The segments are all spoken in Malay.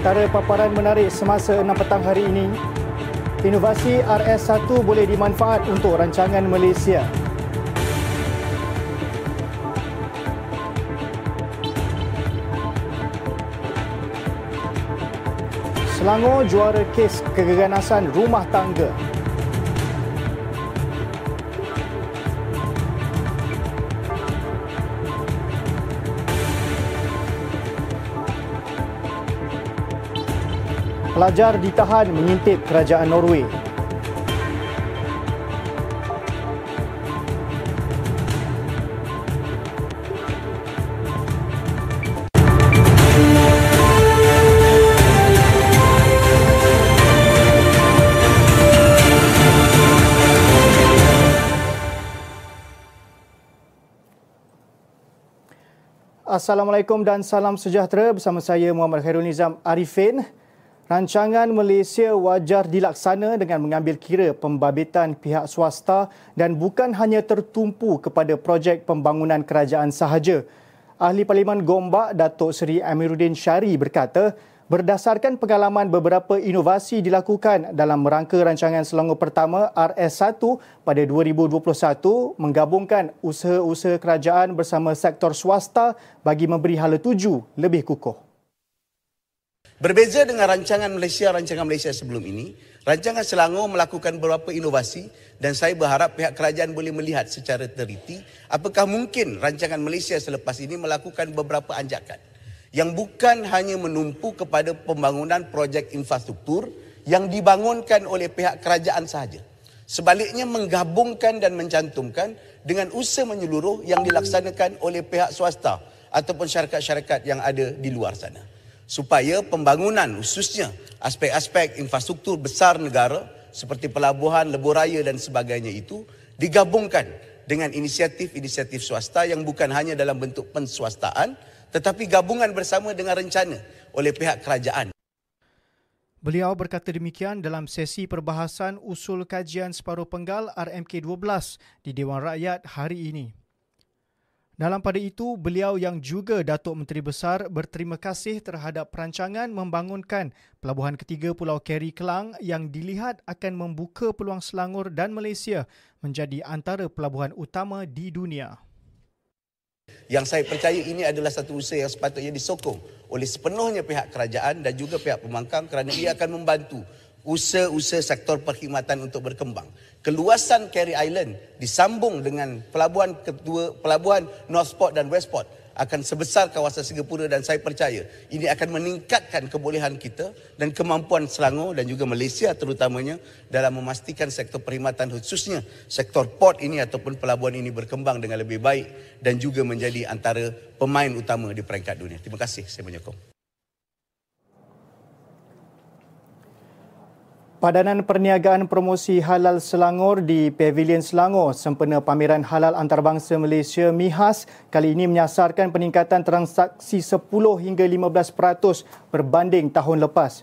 Antara paparan menarik semasa 6 petang hari ini, inovasi RS1 boleh dimanfaat untuk rancangan Malaysia. Selangor juara kes keganasan rumah tangga. Pelajar ditahan mengintip kerajaan Norway. Assalamualaikum dan salam sejahtera. Bersama saya Mohd Khairul Nizam Arifin. Rancangan Malaysia wajar dilaksana dengan mengambil kira pembabitan pihak swasta dan bukan hanya tertumpu kepada projek pembangunan kerajaan sahaja. Ahli Parlimen Gombak, Datuk Seri Amirudin Shari berkata, berdasarkan pengalaman beberapa inovasi dilakukan dalam merangka rancangan Selangor Pertama RS1 pada 2021 menggabungkan usaha-usaha kerajaan bersama sektor swasta bagi memberi hala tuju lebih kukuh. Berbeza dengan rancangan Malaysia sebelum ini, rancangan Selangor melakukan beberapa inovasi dan saya berharap pihak kerajaan boleh melihat secara teliti apakah mungkin rancangan Malaysia selepas ini melakukan beberapa anjakan yang bukan hanya menumpu kepada pembangunan projek infrastruktur yang dibangunkan oleh pihak kerajaan sahaja. Sebaliknya menggabungkan dan mencantumkan dengan usaha menyeluruh yang dilaksanakan oleh pihak swasta ataupun syarikat-syarikat yang ada di luar sana, supaya pembangunan khususnya aspek-aspek infrastruktur besar negara seperti pelabuhan, lebuh raya dan sebagainya itu digabungkan dengan inisiatif-inisiatif swasta yang bukan hanya dalam bentuk penswastaan tetapi gabungan bersama dengan rencana oleh pihak kerajaan. Beliau berkata demikian dalam sesi perbahasan usul kajian separuh penggal RMK 12 di Dewan Rakyat hari ini. Dalam pada itu, beliau yang juga Datuk Menteri Besar berterima kasih terhadap perancangan membangunkan Pelabuhan Ketiga Pulau Carey Klang yang dilihat akan membuka peluang Selangor dan Malaysia menjadi antara pelabuhan utama di dunia. Yang saya percaya ini adalah satu usaha yang sepatutnya disokong oleh sepenuhnya pihak kerajaan dan juga pihak pembangkang kerana ia akan membantu usaha-usaha sektor perkhidmatan untuk berkembang. Keluasan Carey Island disambung dengan pelabuhan Northport dan Westport akan sebesar kawasan Singapura dan saya percaya ini akan meningkatkan kebolehan kita dan kemampuan Selangor dan juga Malaysia terutamanya dalam memastikan sektor perkhidmatan khususnya sektor port ini ataupun pelabuhan ini berkembang dengan lebih baik dan juga menjadi antara pemain utama di peringkat dunia. Terima kasih. Saya menyokong. Padanan Perniagaan Promosi Halal Selangor di Pavilion Selangor sempena Pameran Halal Antarabangsa Malaysia MIHAS kali ini menyasarkan peningkatan transaksi 10 hingga 15% berbanding tahun lepas.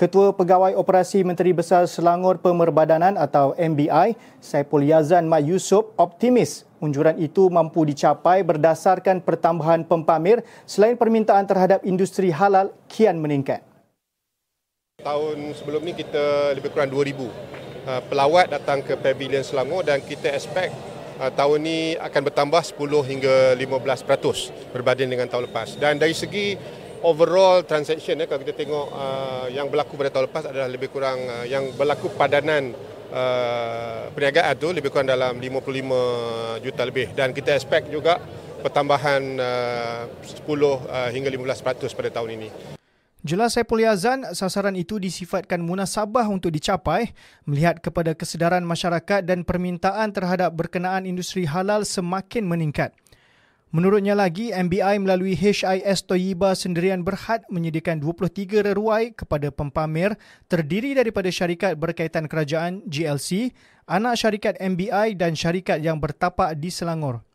Ketua Pegawai Operasi Menteri Besar Selangor Pemerbadanan atau MBI, Saiful Yazan Mat Yusof optimis unjuran itu mampu dicapai berdasarkan pertambahan pempamer selain permintaan terhadap industri halal kian meningkat. Tahun sebelum ni kita lebih kurang 2,000 pelawat datang ke Pavilion Selangor dan kita expect tahun ni akan bertambah 10 hingga 15% berbanding dengan tahun lepas. Dan dari segi overall transaction kalau kita tengok yang berlaku pada tahun lepas adalah lebih kurang yang berlaku padanan perniagaan tu lebih kurang dalam 55 juta lebih dan kita expect juga pertambahan 10 hingga 15% pada tahun ini. Jelas Saiful Yazan, sasaran itu disifatkan munasabah untuk dicapai melihat kepada kesedaran masyarakat dan permintaan terhadap berkenaan industri halal semakin meningkat. Menurutnya lagi, MBI melalui HIS Toyiba Sendirian Berhad menyediakan 23 reruai kepada pempamer terdiri daripada syarikat berkaitan kerajaan GLC, anak syarikat MBI dan syarikat yang bertapak di Selangor.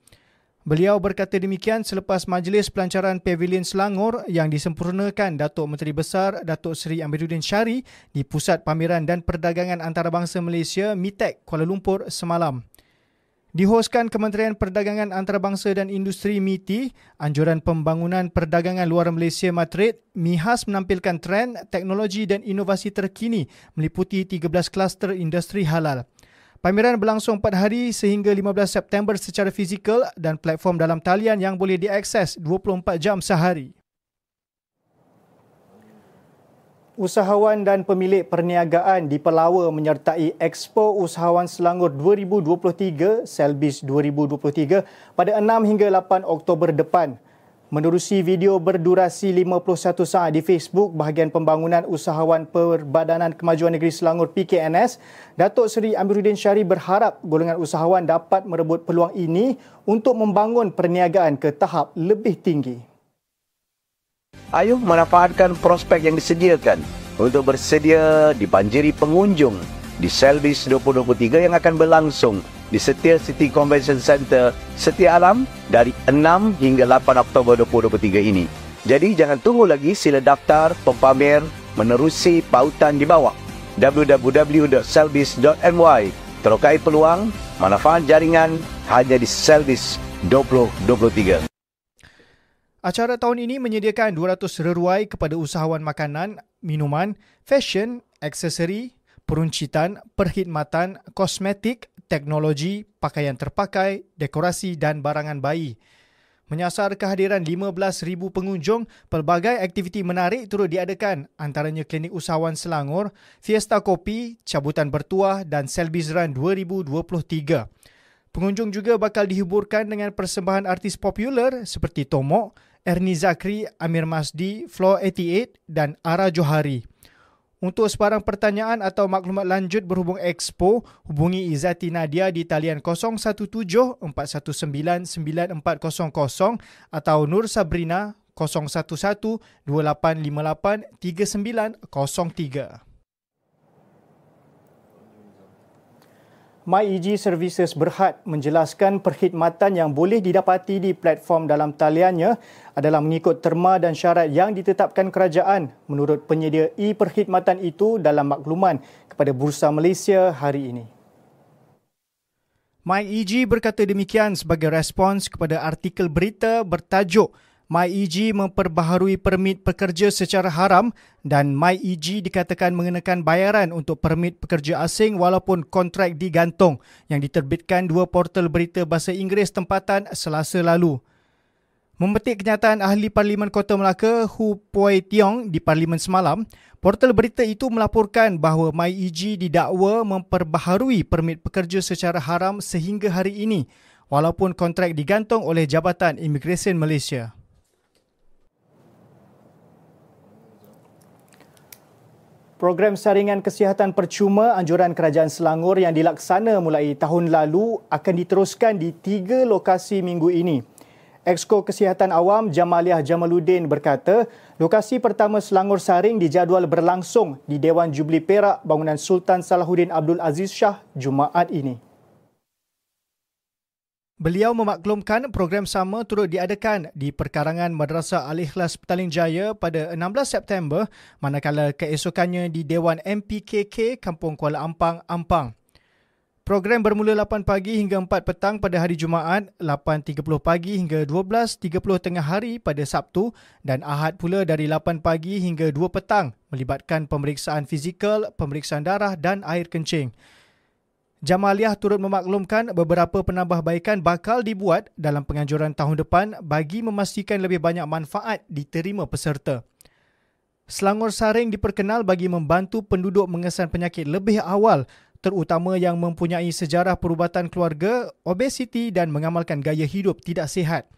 Beliau berkata demikian selepas Majlis Pelancaran Pavilion Selangor yang disempurnakan Datuk Menteri Besar Datuk Seri Amirudin Shari di Pusat Pameran dan Perdagangan Antarabangsa Malaysia MITEC Kuala Lumpur semalam. Dihoskan Kementerian Perdagangan Antarabangsa dan Industri MITI, Anjuran Pembangunan Perdagangan Luar Malaysia Matrade, MIHAS menampilkan trend, teknologi dan inovasi terkini meliputi 13 kluster industri halal. Pameran berlangsung 4 hari sehingga 15 September secara fizikal dan platform dalam talian yang boleh diakses 24 jam sehari. Usahawan dan pemilik perniagaan di Pelawa menyertai Expo Usahawan Selangor 2023 SELBIZ 2023 pada 6 hingga 8 Oktober depan. Menerusi video berdurasi 51 saat di Facebook Bahagian Pembangunan Usahawan Perbadanan Kemajuan Negeri Selangor PKNS, Datuk Seri Amirudin Shari berharap golongan usahawan dapat merebut peluang ini untuk membangun perniagaan ke tahap lebih tinggi. Ayuh memanfaatkan prospek yang disediakan untuk bersedia dibanjiri pengunjung di SELBIZ 2023 yang akan berlangsung di Setia City Convention Centre Setia Alam dari 6 hingga 8 Oktober 2023 ini. Jadi jangan tunggu lagi, sila daftar pempamer menerusi pautan di bawah www.selbiz.my. Terokai peluang, manfaat jaringan hanya di SELBIZ 2023. Acara tahun ini menyediakan 200 reruai kepada usahawan makanan, minuman, fashion, aksesori, peruncitan, perkhidmatan, kosmetik, teknologi, pakaian terpakai, dekorasi dan barangan bayi. Menyasar kehadiran 15,000 pengunjung, pelbagai aktiviti menarik turut diadakan antaranya Klinik Usahawan Selangor, Fiesta Kopi, Cabutan Bertuah dan Selbiz Run 2023. Pengunjung juga bakal dihiburkan dengan persembahan artis popular seperti Tomok, Ernie Zakri, Amir Masdi, Floor 88 dan Ara Johari. Untuk sebarang pertanyaan atau maklumat lanjut berhubung Expo, hubungi Izzati Nadia di talian 017-419-9400 atau Nur Sabrina 011-2858-3903. MITEC Services Berhad menjelaskan perkhidmatan yang boleh didapati di platform dalam taliannya adalah mengikut terma dan syarat yang ditetapkan kerajaan menurut penyedia e-perkhidmatan itu dalam makluman kepada Bursa Malaysia hari ini. MITEC berkata demikian sebagai respons kepada artikel berita bertajuk MyEG memperbaharui permit pekerja secara haram dan MyEG dikatakan mengenakan bayaran untuk permit pekerja asing walaupun kontrak digantung yang diterbitkan dua portal berita bahasa Inggeris tempatan Selasa lalu. Memetik kenyataan ahli Parlimen Kota Melaka Hu Poy Tiong di Parlimen semalam, portal berita itu melaporkan bahawa MyEG didakwa memperbaharui permit pekerja secara haram sehingga hari ini walaupun kontrak digantung oleh Jabatan Imigresen Malaysia. Program Saringan Kesihatan Percuma Anjuran Kerajaan Selangor yang dilaksana mulai tahun lalu akan diteruskan di 3 lokasi minggu ini. Exco Kesihatan Awam Jamaliah Jamaludin berkata, lokasi pertama Selangor Saring dijadual berlangsung di Dewan Jubli Perak bangunan Sultan Salahuddin Abdul Aziz Shah Jumaat ini. Beliau memaklumkan program sama turut diadakan di perkarangan Madrasah Al-Ikhlas Petaling Jaya pada 16 September manakala keesokannya di Dewan MPKK Kampung Kuala Ampang, Ampang. Program bermula 8 pagi hingga 4 petang pada hari Jumaat, 8.30 pagi hingga 12.30 tengah hari pada Sabtu dan Ahad pula dari 8 pagi hingga 2 petang melibatkan pemeriksaan fizikal, pemeriksaan darah dan air kencing. Jamaliah turut memaklumkan beberapa penambahbaikan bakal dibuat dalam penganjuran tahun depan bagi memastikan lebih banyak manfaat diterima peserta. Selangor Saring diperkenal bagi membantu penduduk mengesan penyakit lebih awal, terutama yang mempunyai sejarah perubatan keluarga, obesiti dan mengamalkan gaya hidup tidak sihat.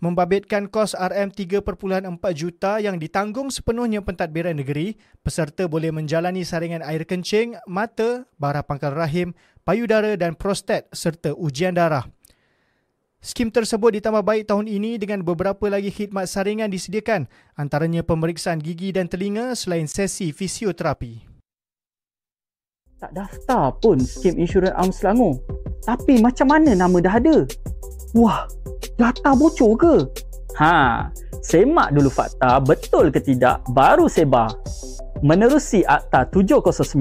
Membabitkan kos RM3.4 juta yang ditanggung sepenuhnya pentadbiran negeri, peserta boleh menjalani saringan air kencing, mata, bara pangkal rahim, payudara dan prostat serta ujian darah. Skim tersebut ditambah baik tahun ini dengan beberapa lagi khidmat saringan disediakan, antaranya pemeriksaan gigi dan telinga selain sesi fisioterapi. Tak daftar pun skim insurans AmSelangor, tapi macam mana nama dah ada? Wah, data bocor ke? Semak dulu fakta betul ke tidak baru sebar. Menerusi Akta 709,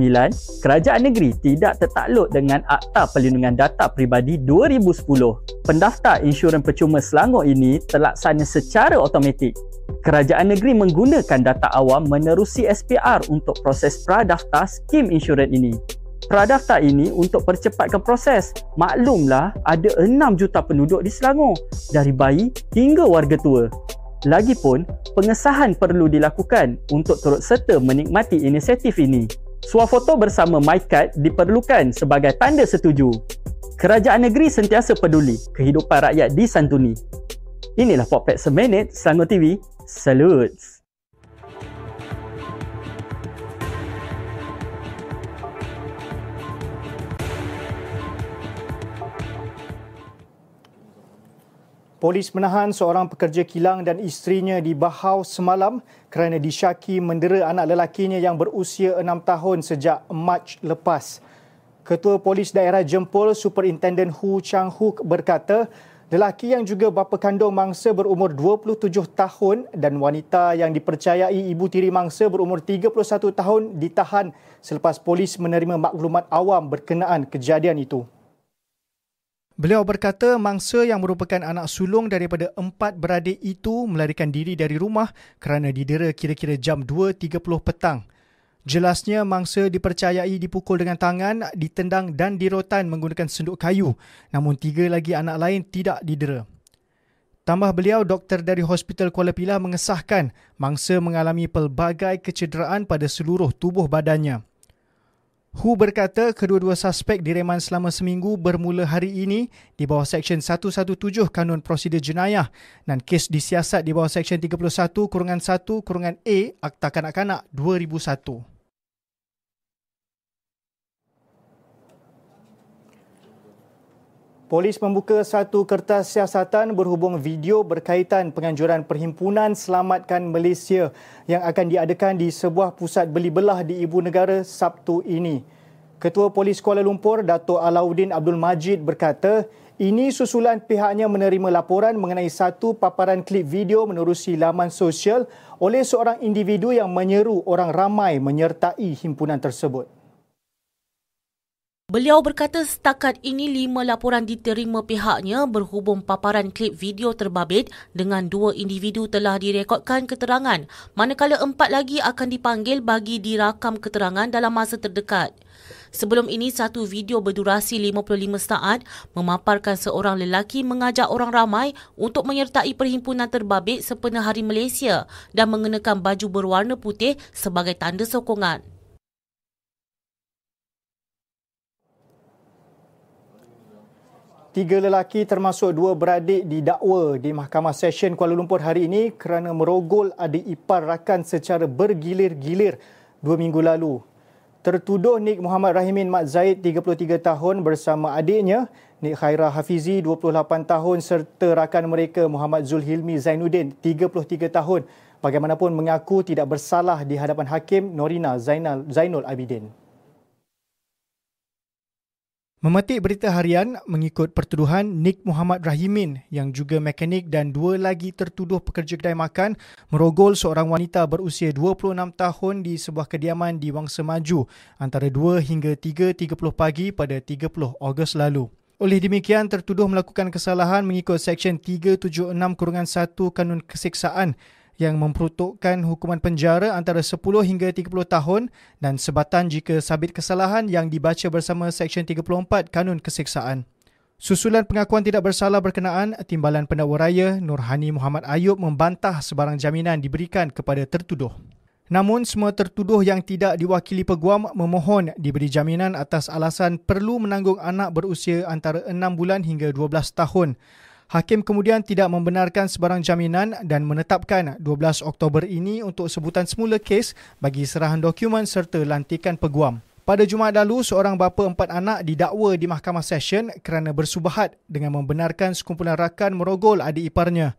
Kerajaan Negeri tidak tertakluk dengan Akta Perlindungan Data Peribadi 2010. Pendaftar insurans percuma Selangor ini terlaksana secara automatik. Kerajaan Negeri menggunakan data awam menerusi SPR untuk proses pradaftar skim insurans ini. Pradaftar ini untuk percepatkan proses. Maklumlah ada 6 juta penduduk di Selangor, dari bayi hingga warga tua. Lagipun, pengesahan perlu dilakukan untuk turut serta menikmati inisiatif ini. Swafoto bersama MyCard diperlukan sebagai tanda setuju. Kerajaan negeri sentiasa peduli kehidupan rakyat disantuni. Inilah Popek Seminit Selangor TV. Salutes! Polis menahan seorang pekerja kilang dan isterinya di Bahau semalam kerana disyaki mendera anak lelakinya yang berusia 6 tahun sejak Mac lepas. Ketua Polis Daerah Jempol, Superintenden Hu Chang Huk berkata, lelaki yang juga bapa kandung mangsa berumur 27 tahun dan wanita yang dipercayai ibu tiri mangsa berumur 31 tahun ditahan selepas polis menerima maklumat awam berkenaan kejadian itu. Beliau berkata mangsa yang merupakan anak sulung daripada 4 beradik itu melarikan diri dari rumah kerana didera kira-kira jam 2.30 petang. Jelasnya mangsa dipercayai dipukul dengan tangan, ditendang dan dirotan menggunakan senduk kayu. Namun 3 lagi anak lain tidak didera. Tambah beliau, doktor dari Hospital Kuala Pilah mengesahkan mangsa mengalami pelbagai kecederaan pada seluruh tubuh badannya. Hu berkata kedua-dua suspek direman selama seminggu bermula hari ini di bawah Seksyen 117 Kanun Prosedur Jenayah dan kes disiasat di bawah Seksyen 31-1-A Akta Kanak-Kanak 2001. Polis membuka satu kertas siasatan berhubung video berkaitan penganjuran Perhimpunan Selamatkan Malaysia yang akan diadakan di sebuah pusat beli belah di Ibu Negara Sabtu ini. Ketua Polis Kuala Lumpur, Dato' Alauddin Abdul Majid berkata, ini susulan pihaknya menerima laporan mengenai satu paparan klip video menerusi laman sosial oleh seorang individu yang menyeru orang ramai menyertai himpunan tersebut. Beliau berkata setakat ini 5 laporan diterima pihaknya berhubung paparan klip video terbabit dengan 2 individu telah direkodkan keterangan, manakala 4 lagi akan dipanggil bagi dirakam keterangan dalam masa terdekat. Sebelum ini, satu video berdurasi 55 saat memaparkan seorang lelaki mengajak orang ramai untuk menyertai perhimpunan terbabit sempena Hari Malaysia dan mengenakan baju berwarna putih sebagai tanda sokongan. Tiga lelaki termasuk 2 beradik didakwa di Mahkamah Sesyen Kuala Lumpur hari ini kerana merogol adik ipar rakan secara bergilir-gilir 2 minggu lalu. Tertuduh Nik Muhammad Rahimin Mat Zaid 33 tahun bersama adiknya Nik Khairah Hafizi 28 tahun serta rakan mereka Muhammad Zulhilmi Zainuddin 33 tahun bagaimanapun mengaku tidak bersalah di hadapan hakim Norina Zainal Zainul Abidin. Memetik berita harian, mengikut pertuduhan, Nik Muhammad Rahimin yang juga mekanik dan 2 lagi tertuduh pekerja kedai makan merogol seorang wanita berusia 26 tahun di sebuah kediaman di Wangsa Maju antara 2 hingga 3.30 pagi pada 30 Ogos lalu. Oleh demikian, tertuduh melakukan kesalahan mengikut Seksyen 376-1 Kanun Keseksaan yang memperuntukkan hukuman penjara antara 10 hingga 30 tahun dan sebatan jika sabit kesalahan yang dibaca bersama Seksyen 34 Kanun Keseksaan. Susulan pengakuan tidak bersalah berkenaan, Timbalan Pendakwa Raya Nurhani Muhammad Ayub membantah sebarang jaminan diberikan kepada tertuduh. Namun, semua tertuduh yang tidak diwakili peguam memohon diberi jaminan atas alasan perlu menanggung anak berusia antara 6 bulan hingga 12 tahun. Hakim kemudian tidak membenarkan sebarang jaminan dan menetapkan 12 Oktober ini untuk sebutan semula kes bagi serahan dokumen serta lantikan peguam. Pada Jumaat lalu, seorang bapa 4 anak didakwa di Mahkamah Sesyen kerana bersubahat dengan membenarkan sekumpulan rakan merogol adik iparnya.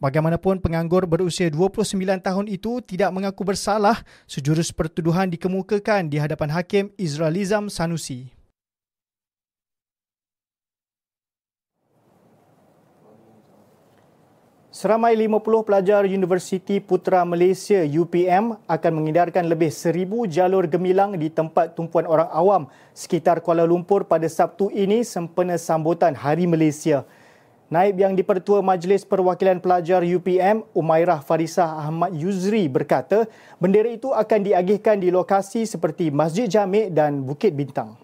Bagaimanapun, penganggur berusia 29 tahun itu tidak mengaku bersalah sejurus pertuduhan dikemukakan di hadapan Hakim Izralizam Sanusi. Seramai 50 pelajar Universiti Putera Malaysia UPM akan mengedarkan lebih 1,000 jalur gemilang di tempat tumpuan orang awam sekitar Kuala Lumpur pada Sabtu ini sempena sambutan Hari Malaysia. Naib yang dipertua Majlis Perwakilan Pelajar UPM, Umairah Farisah Ahmad Yuzri berkata, bendera itu akan diagihkan di lokasi seperti Masjid Jamek dan Bukit Bintang.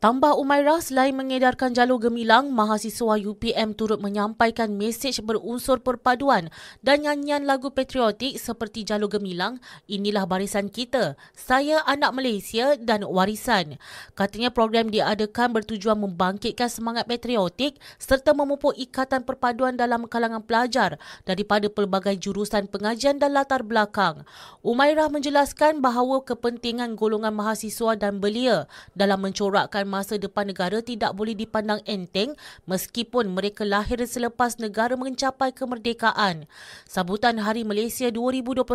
Tambah Umairah, selain mengedarkan jalur gemilang, mahasiswa UPM turut menyampaikan mesej berunsur perpaduan dan nyanyian lagu patriotik seperti Jalur Gemilang, Inilah Barisan Kita, Saya Anak Malaysia dan Warisan. Katanya program diadakan bertujuan membangkitkan semangat patriotik serta memupuk ikatan perpaduan dalam kalangan pelajar daripada pelbagai jurusan pengajian dan latar belakang. Umairah menjelaskan bahawa kepentingan golongan mahasiswa dan belia dalam mencorakkan masa depan negara tidak boleh dipandang enteng meskipun mereka lahir selepas negara mencapai kemerdekaan. Sambutan Hari Malaysia 2023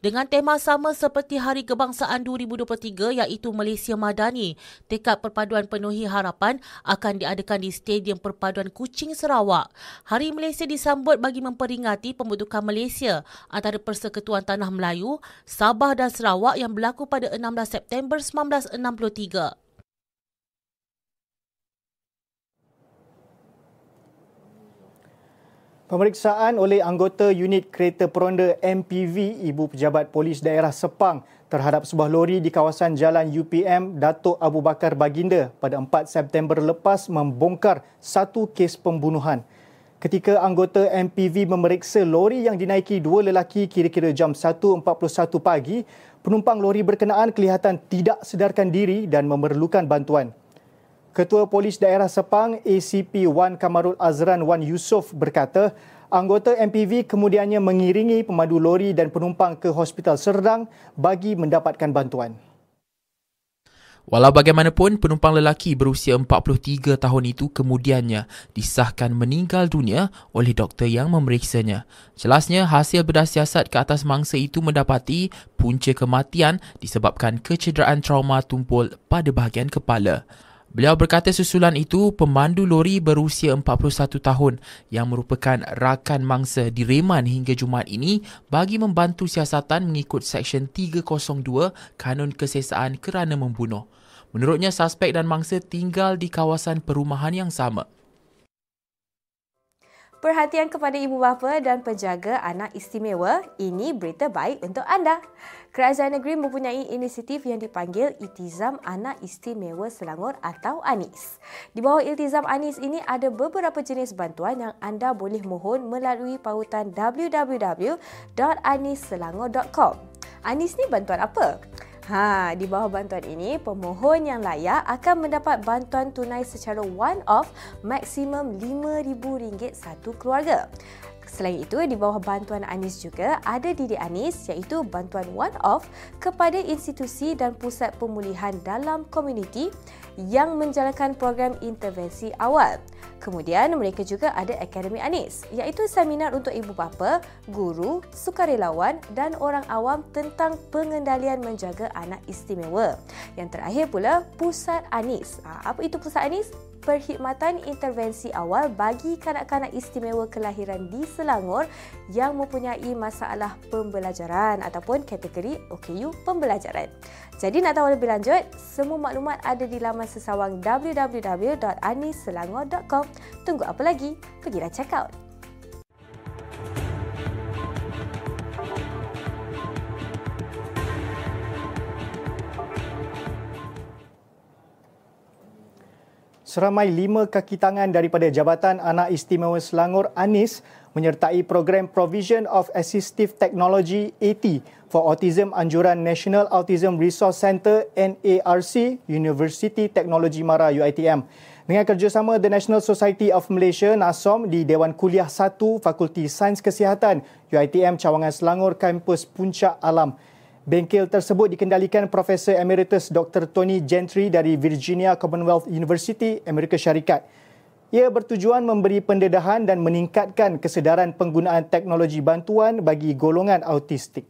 dengan tema sama seperti Hari Kebangsaan 2023 iaitu Malaysia Madani, Tekad Perpaduan Penuhi Harapan akan diadakan di Stadium Perpaduan Kuching, Sarawak. Hari Malaysia disambut bagi memperingati pembentukan Malaysia antara Persekutuan Tanah Melayu, Sabah dan Sarawak yang berlaku pada 16 September 1963. Pemeriksaan oleh anggota unit kereta peronda MPV Ibu Pejabat Polis Daerah Sepang terhadap sebuah lori di kawasan Jalan UPM Datuk Abu Bakar Baginda pada 4 September lepas membongkar satu kes pembunuhan. Ketika anggota MPV memeriksa lori yang dinaiki dua lelaki kira-kira jam 1.41 pagi, penumpang lori berkenaan kelihatan tidak sedarkan diri dan memerlukan bantuan. Ketua Polis Daerah Sepang ACP Wan Kamarul Azran Wan Yusof berkata, anggota MPV kemudiannya mengiringi pemandu lori dan penumpang ke Hospital Serdang bagi mendapatkan bantuan. Walau bagaimanapun, penumpang lelaki berusia 43 tahun itu kemudiannya disahkan meninggal dunia oleh doktor yang memeriksanya. Jelasnya, hasil bedah siasat ke atas mangsa itu mendapati punca kematian disebabkan kecederaan trauma tumpul pada bahagian kepala. Beliau berkata susulan itu, pemandu lori berusia 41 tahun yang merupakan rakan mangsa direman hingga Jumaat ini bagi membantu siasatan mengikut Seksyen 302 Kanun Kesesaan Kerana Membunuh. Menurutnya, suspek dan mangsa tinggal di kawasan perumahan yang sama. Perhatian kepada ibu bapa dan penjaga anak istimewa, ini berita baik untuk anda. Kerajaan negeri mempunyai inisiatif yang dipanggil Iltizam Anak Istimewa Selangor atau ANIS. Di bawah Iltizam ANIS ini ada beberapa jenis bantuan yang anda boleh mohon melalui pautan www.anisselangor.com. ANIS ni bantuan apa? Di bawah bantuan ini, pemohon yang layak akan mendapat bantuan tunai secara one-off maksimum RM5,000 satu keluarga. Selain itu, di bawah bantuan ANIS juga ada Didik ANIS iaitu bantuan one-off kepada institusi dan pusat pemulihan dalam komuniti yang menjalankan program intervensi awal. Kemudian, mereka juga ada Akademi ANIS iaitu seminar untuk ibu bapa, guru, sukarelawan dan orang awam tentang pengendalian menjaga anak istimewa. Yang terakhir pula, Pusat ANIS. Apa itu Pusat ANIS? Perkhidmatan intervensi awal bagi kanak-kanak istimewa kelahiran di Selangor yang mempunyai masalah pembelajaran ataupun kategori OKU pembelajaran. Jadi nak tahu lebih lanjut, semua maklumat ada di laman sesawang www.anisselangor.com. Tunggu apa lagi? Pergilah check out. Seramai 5 kaki tangan daripada Jabatan Anak Istimewa Selangor ANIS menyertai program Provision of Assistive Technology AT for Autism anjuran National Autism Resource Centre NARC University Teknologi MARA UiTM dengan kerjasama The National Society of Malaysia NASOM di Dewan Kuliah 1 Fakulti Sains Kesihatan UiTM Cawangan Selangor Kampus Puncak Alam. Bengkel tersebut dikendalikan Profesor Emeritus Dr. Tony Gentry dari Virginia Commonwealth University, Amerika Syarikat. Ia bertujuan memberi pendedahan dan meningkatkan kesedaran penggunaan teknologi bantuan bagi golongan autistik.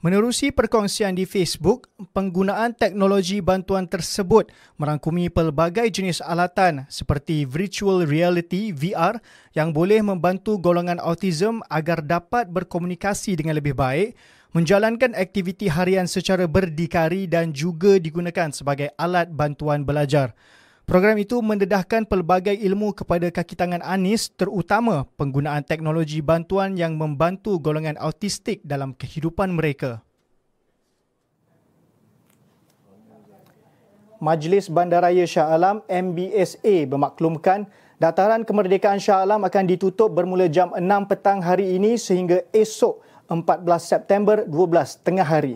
Menerusi perkongsian di Facebook, penggunaan teknologi bantuan tersebut merangkumi pelbagai jenis alatan seperti virtual reality (VR) yang boleh membantu golongan autism agar dapat berkomunikasi dengan lebih baik, menjalankan aktiviti harian secara berdikari dan juga digunakan sebagai alat bantuan belajar. Program itu mendedahkan pelbagai ilmu kepada kaki tangan Anis, terutama penggunaan teknologi bantuan yang membantu golongan autistik dalam kehidupan mereka. Majlis Bandaraya Shah Alam MBSA bermaklumkan Dataran Kemerdekaan Shah Alam akan ditutup bermula jam 6 petang hari ini sehingga esok 14 September 12 tengah hari.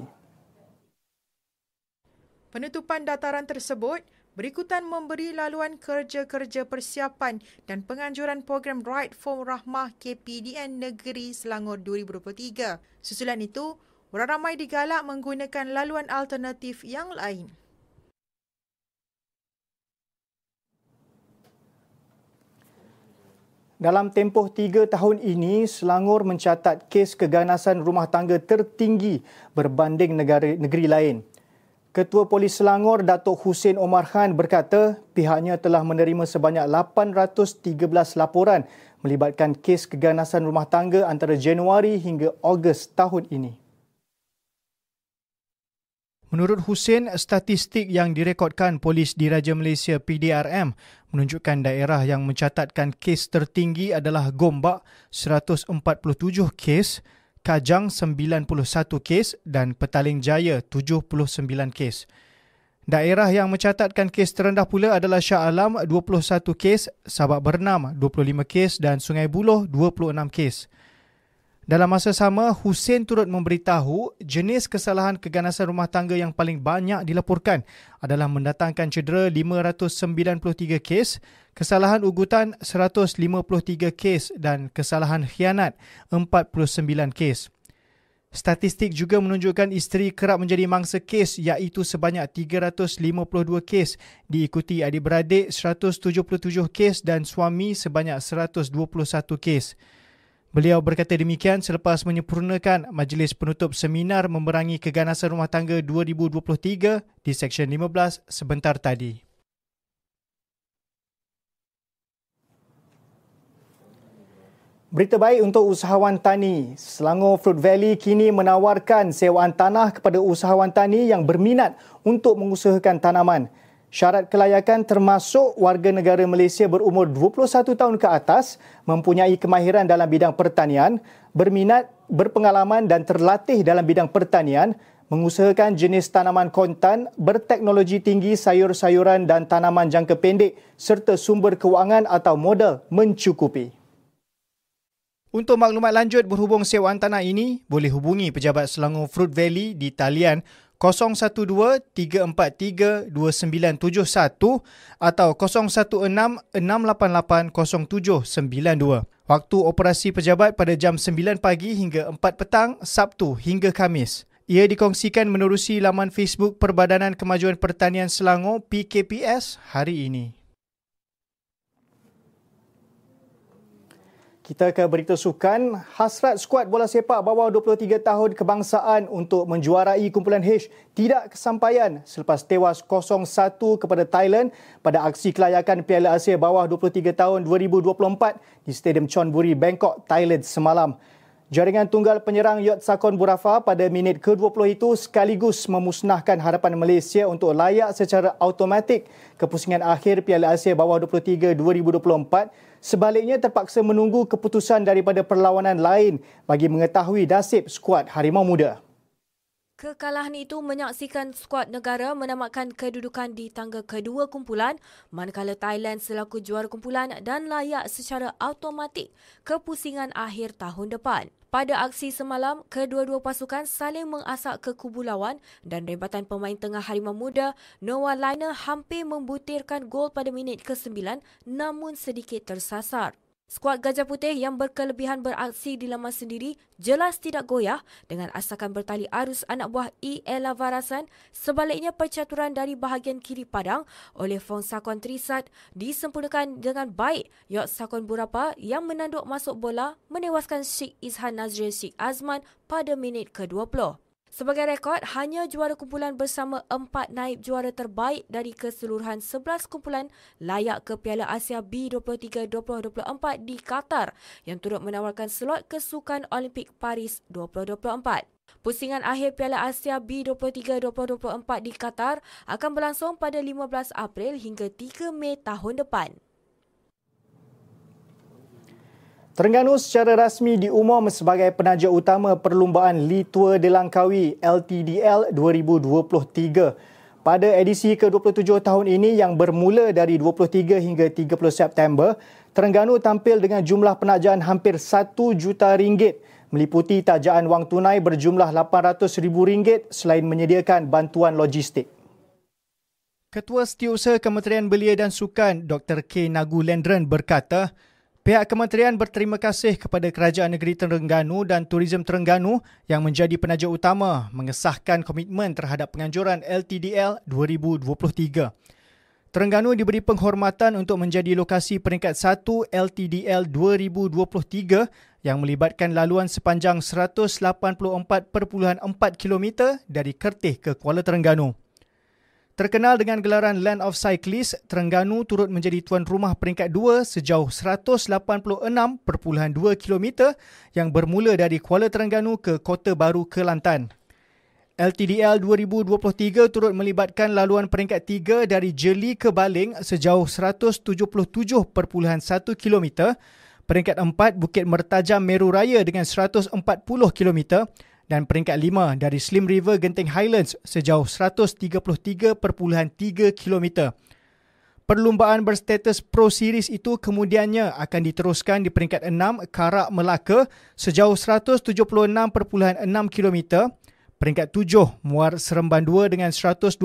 Penutupan dataran tersebut berikutan memberi laluan kerja-kerja persiapan dan penganjuran program Ride for Rahmah KPDN Negeri Selangor 2023. Susulan itu, orang ramai digalak menggunakan laluan alternatif yang lain. Dalam tempoh 3 tahun ini, Selangor mencatat kes keganasan rumah tangga tertinggi berbanding negeri lain. Ketua Polis Selangor Datuk Hussein Omar Khan berkata pihaknya telah menerima sebanyak 813 laporan melibatkan kes keganasan rumah tangga antara Januari hingga Ogos tahun ini. Menurut Hussein, statistik yang direkodkan Polis Diraja Malaysia PDRM menunjukkan daerah yang mencatatkan kes tertinggi adalah Gombak 147 kes, Kajang 91 kes dan Petaling Jaya 79 kes. Daerah yang mencatatkan kes terendah pula adalah Shah Alam 21 kes, Sabak Bernam 25 kes dan Sungai Buloh 26 kes. Dalam masa sama, Hussein turut memberitahu jenis kesalahan keganasan rumah tangga yang paling banyak dilaporkan adalah mendatangkan cedera 593 kes, kesalahan ugutan 153 kes dan kesalahan khianat 49 kes. Statistik juga menunjukkan isteri kerap menjadi mangsa kes iaitu sebanyak 352 kes, diikuti adik-beradik 177 kes dan suami sebanyak 121 kes. Beliau berkata demikian selepas menyempurnakan majlis penutup seminar memerangi keganasan rumah tangga 2023 di Seksyen 15 sebentar tadi. Berita baik untuk usahawan tani. Selangor Fruit Valley kini menawarkan sewaan tanah kepada usahawan tani yang berminat untuk mengusahakan tanaman. Syarat kelayakan termasuk warga negara Malaysia berumur 21 tahun ke atas, mempunyai kemahiran dalam bidang pertanian, berminat, berpengalaman dan terlatih dalam bidang pertanian, mengusahakan jenis tanaman kontan, berteknologi tinggi, sayur-sayuran dan tanaman jangka pendek serta sumber kewangan atau modal mencukupi. Untuk maklumat lanjut berhubung sewaan tanah ini, boleh hubungi Pejabat Selangor Fruit Valley di talian 012-343-2971 atau 016-688-0792. Waktu operasi pejabat pada jam 9 pagi hingga 4 petang, Sabtu hingga Khamis. Ia dikongsikan menerusi laman Facebook Perbadanan Kemajuan Pertanian Selangor PKPS hari ini. Kita ke berita sukan. Hasrat skuad bola sepak bawah 23 tahun kebangsaan untuk menjuarai kumpulan H tidak kesampaian selepas tewas 0-1 kepada Thailand pada aksi kelayakan Piala Asia bawah 23 tahun 2024 di Stadium Chonburi, Bangkok, Thailand semalam. Jaringan tunggal penyerang Yotsakon Burapha pada minit ke-20 itu sekaligus memusnahkan harapan Malaysia untuk layak secara automatik ke pusingan akhir Piala Asia bawah 23 2024. Sebaliknya terpaksa menunggu keputusan daripada perlawanan lain bagi mengetahui nasib skuad Harimau Muda. Kekalahan itu menyaksikan skuad negara menamatkan kedudukan di tangga kedua kumpulan, manakala Thailand selaku juara kumpulan dan layak secara automatik ke pusingan akhir tahun depan. Pada aksi semalam, kedua-dua pasukan saling mengasak ke kubu lawan dan rebatan pemain tengah Harimau Muda, Noah Liner hampir membutirkan gol pada minit ke-9 namun sedikit tersasar. Skuad Gajah Putih yang berkelebihan beraksi di laman sendiri jelas tidak goyah dengan asakan bertali arus anak buah E.Ella Varasan. Sebaliknya percaturan dari bahagian kiri padang oleh Fongsakorn Trisat disempurnakan dengan baik Yotsakon Burapha yang menanduk masuk bola menewaskan Sheikh Izhan Nazril Sheikh Azman pada minit ke-20. Sebagai rekod, hanya juara kumpulan bersama 4 naib juara terbaik dari keseluruhan 11 kumpulan layak ke Piala Asia B23 2024 di Qatar yang turut menawarkan slot ke Sukan Olimpik Paris 2024. Pusingan akhir Piala Asia B23 2024 di Qatar akan berlangsung pada 15 April hingga 3 Mei tahun depan. Terengganu secara rasmi diumum sebagai penaja utama Perlumbaan Litua Delangkawi LTDL 2023 pada edisi ke-27 tahun ini yang bermula dari 23 hingga 30 September. Terengganu tampil dengan jumlah penajaan hampir 1 juta ringgit meliputi tajaan wang tunai berjumlah RM800,000 selain menyediakan bantuan logistik. Ketua Setiausaha Kementerian Belia dan Sukan Dr. K. Nagu Lendren berkata, pihak kementerian berterima kasih kepada Kerajaan Negeri Terengganu dan Turism Terengganu yang menjadi penaja utama mengesahkan komitmen terhadap penganjuran LTDL 2023. Terengganu diberi penghormatan untuk menjadi lokasi peringkat 1 LTDL 2023 yang melibatkan laluan sepanjang 184.4 km dari Kertih ke Kuala Terengganu. Terkenal dengan gelaran Land of Cyclists, Terengganu turut menjadi tuan rumah peringkat 2 sejauh 186.2 km yang bermula dari Kuala Terengganu ke Kota Baru, Kelantan. LTDL 2023 turut melibatkan laluan peringkat 3 dari Jeli ke Baling sejauh 177.1 km, peringkat 4 Bukit Mertajam Meru Raya dengan 140 km, dan peringkat 5 dari Slim River Genting Highlands sejauh 133.3 km. Perlumbaan berstatus Pro Series itu kemudiannya akan diteruskan di peringkat 6 Karak Melaka sejauh 176.6 km, peringkat 7 Muar Seremban 2 dengan 125.7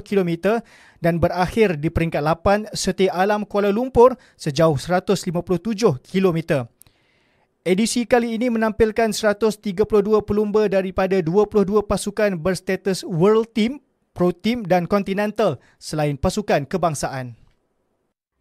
km dan berakhir di peringkat 8 Setia Alam Kuala Lumpur sejauh 157 km. Edisi kali ini menampilkan 132 pelumba daripada 22 pasukan berstatus World Team, Pro Team dan Continental selain pasukan kebangsaan.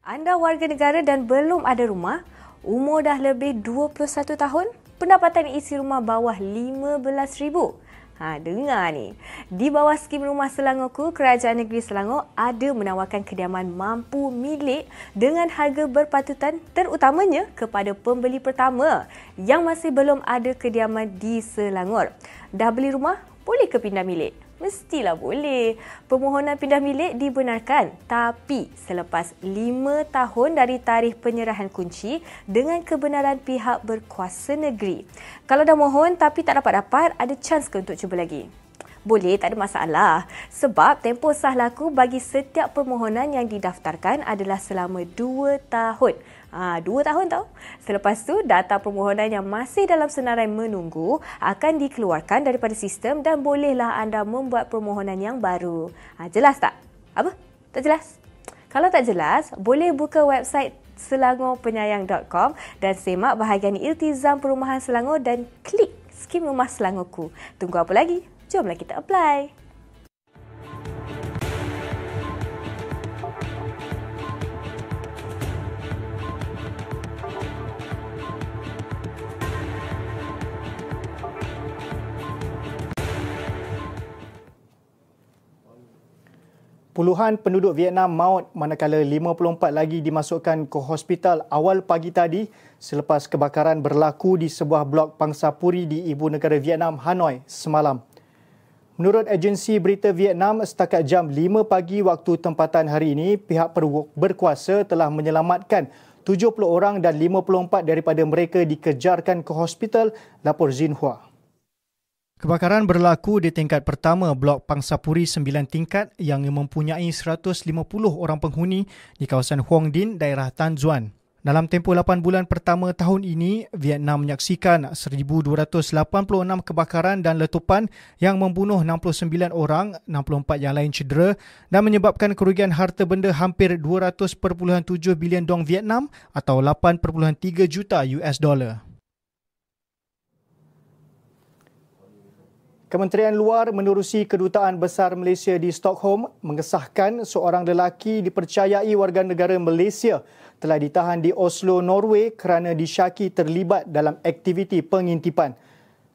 Anda warga negara dan belum ada rumah, umur dah lebih 21 tahun, pendapatan isi rumah bawah RM15,000. Dengar ni. Di bawah skim Rumah Selangorku, Kerajaan Negeri Selangor ada menawarkan kediaman mampu milik dengan harga berpatutan terutamanya kepada pembeli pertama yang masih belum ada kediaman di Selangor. Dah beli rumah, boleh ke pindah milik? Mestilah boleh. Permohonan pindah milik dibenarkan tapi selepas 5 tahun dari tarikh penyerahan kunci dengan kebenaran pihak berkuasa negeri. Kalau dah mohon tapi tak dapat-dapat, ada chance ke untuk cuba lagi? Boleh, tak ada masalah. Sebab tempoh sah laku bagi setiap permohonan yang didaftarkan adalah selama 2 tahun. 2 tahun tau. Selepas tu, data permohonan yang masih dalam senarai menunggu akan dikeluarkan daripada sistem dan bolehlah anda membuat permohonan yang baru. Jelas tak? Apa? Tak jelas? Kalau tak jelas, boleh buka website selangorpenyayang.com dan semak bahagian Iltizam Perumahan Selangor dan klik skim Rumah Selangorku. Tunggu apa lagi? Jomlah kita apply. Puluhan penduduk Vietnam maut manakala 54 lagi dimasukkan ke hospital awal pagi tadi selepas kebakaran berlaku di sebuah blok pangsapuri di ibu negara Vietnam, Hanoi, semalam. Menurut agensi berita Vietnam, setakat jam 5 pagi waktu tempatan hari ini, pihak berkuasa telah menyelamatkan 70 orang dan 54 daripada mereka dikejarkan ke hospital, lapor Xinhua. Kebakaran berlaku di tingkat pertama blok Pangsapuri 9 tingkat yang mempunyai 150 orang penghuni di kawasan Huong Dinh, daerah Tan Duan. Dalam tempoh 8 bulan pertama tahun ini, Vietnam menyaksikan 1,286 kebakaran dan letupan yang membunuh 69 orang, 64 yang lain cedera dan menyebabkan kerugian harta benda hampir 200.7 bilion dong Vietnam atau 8.3 juta US dolar. Kementerian Luar menerusi Kedutaan Besar Malaysia di Stockholm mengesahkan seorang lelaki dipercayai warga negara Malaysia telah ditahan di Oslo, Norway kerana disyaki terlibat dalam aktiviti pengintipan.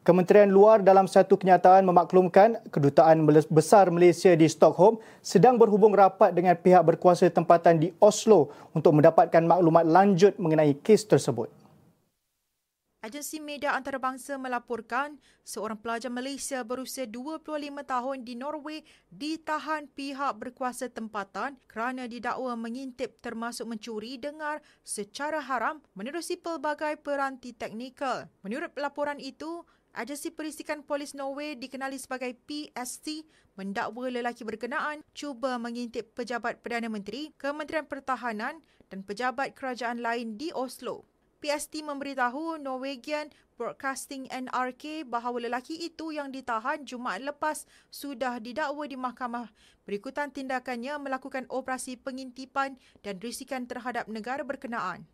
Kementerian Luar dalam satu kenyataan memaklumkan Kedutaan Besar Malaysia di Stockholm sedang berhubung rapat dengan pihak berkuasa tempatan di Oslo untuk mendapatkan maklumat lanjut mengenai kes tersebut. Agensi media antarabangsa melaporkan seorang pelajar Malaysia berusia 25 tahun di Norway ditahan pihak berkuasa tempatan kerana didakwa mengintip termasuk mencuri dengar secara haram menerusi pelbagai peranti teknikal. Menurut pelaporan itu, Agensi Perisikan Polis Norway dikenali sebagai PST mendakwa lelaki berkenaan cuba mengintip pejabat Perdana Menteri, Kementerian Pertahanan dan pejabat kerajaan lain di Oslo. PST memberitahu Norwegian Broadcasting NRK bahawa lelaki itu yang ditahan Jumaat lepas sudah didakwa di mahkamah berikutan tindakannya melakukan operasi pengintipan dan risikan terhadap negara berkenaan.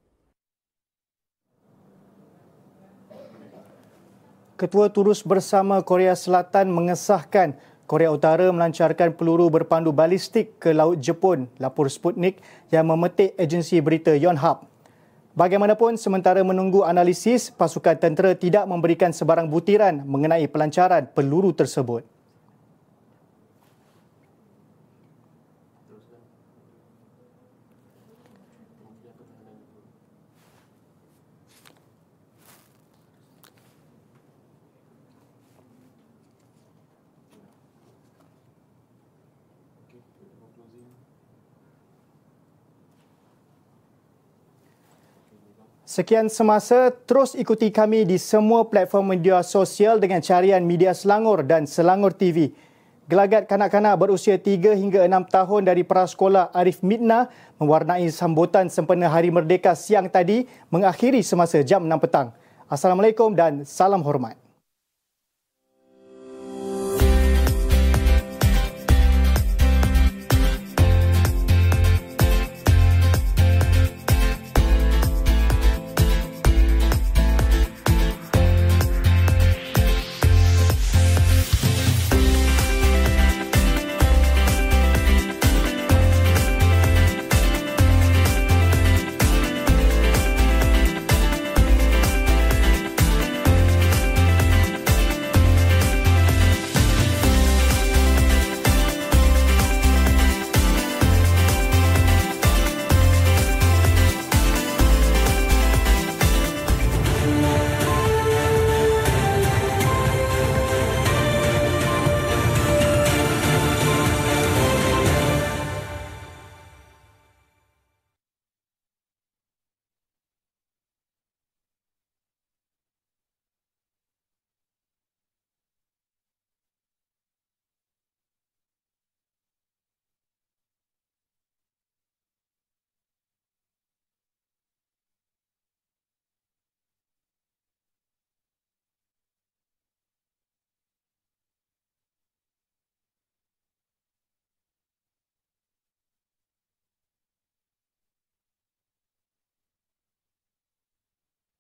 Ketua Turus Bersama Korea Selatan mengesahkan Korea Utara melancarkan peluru berpandu balistik ke Laut Jepun, lapor Sputnik yang memetik agensi berita Yonhap. Bagaimanapun, sementara menunggu analisis, pasukan tentera tidak memberikan sebarang butiran mengenai pelancaran peluru tersebut. Sekian semasa, terus ikuti kami di semua platform media sosial dengan carian Media Selangor dan Selangor TV. Gelagat kanak-kanak berusia 3 hingga 6 tahun dari prasekolah Arif Midna mewarnai sambutan sempena Hari Merdeka siang tadi mengakhiri semasa jam 6 petang. Assalamualaikum dan salam hormat.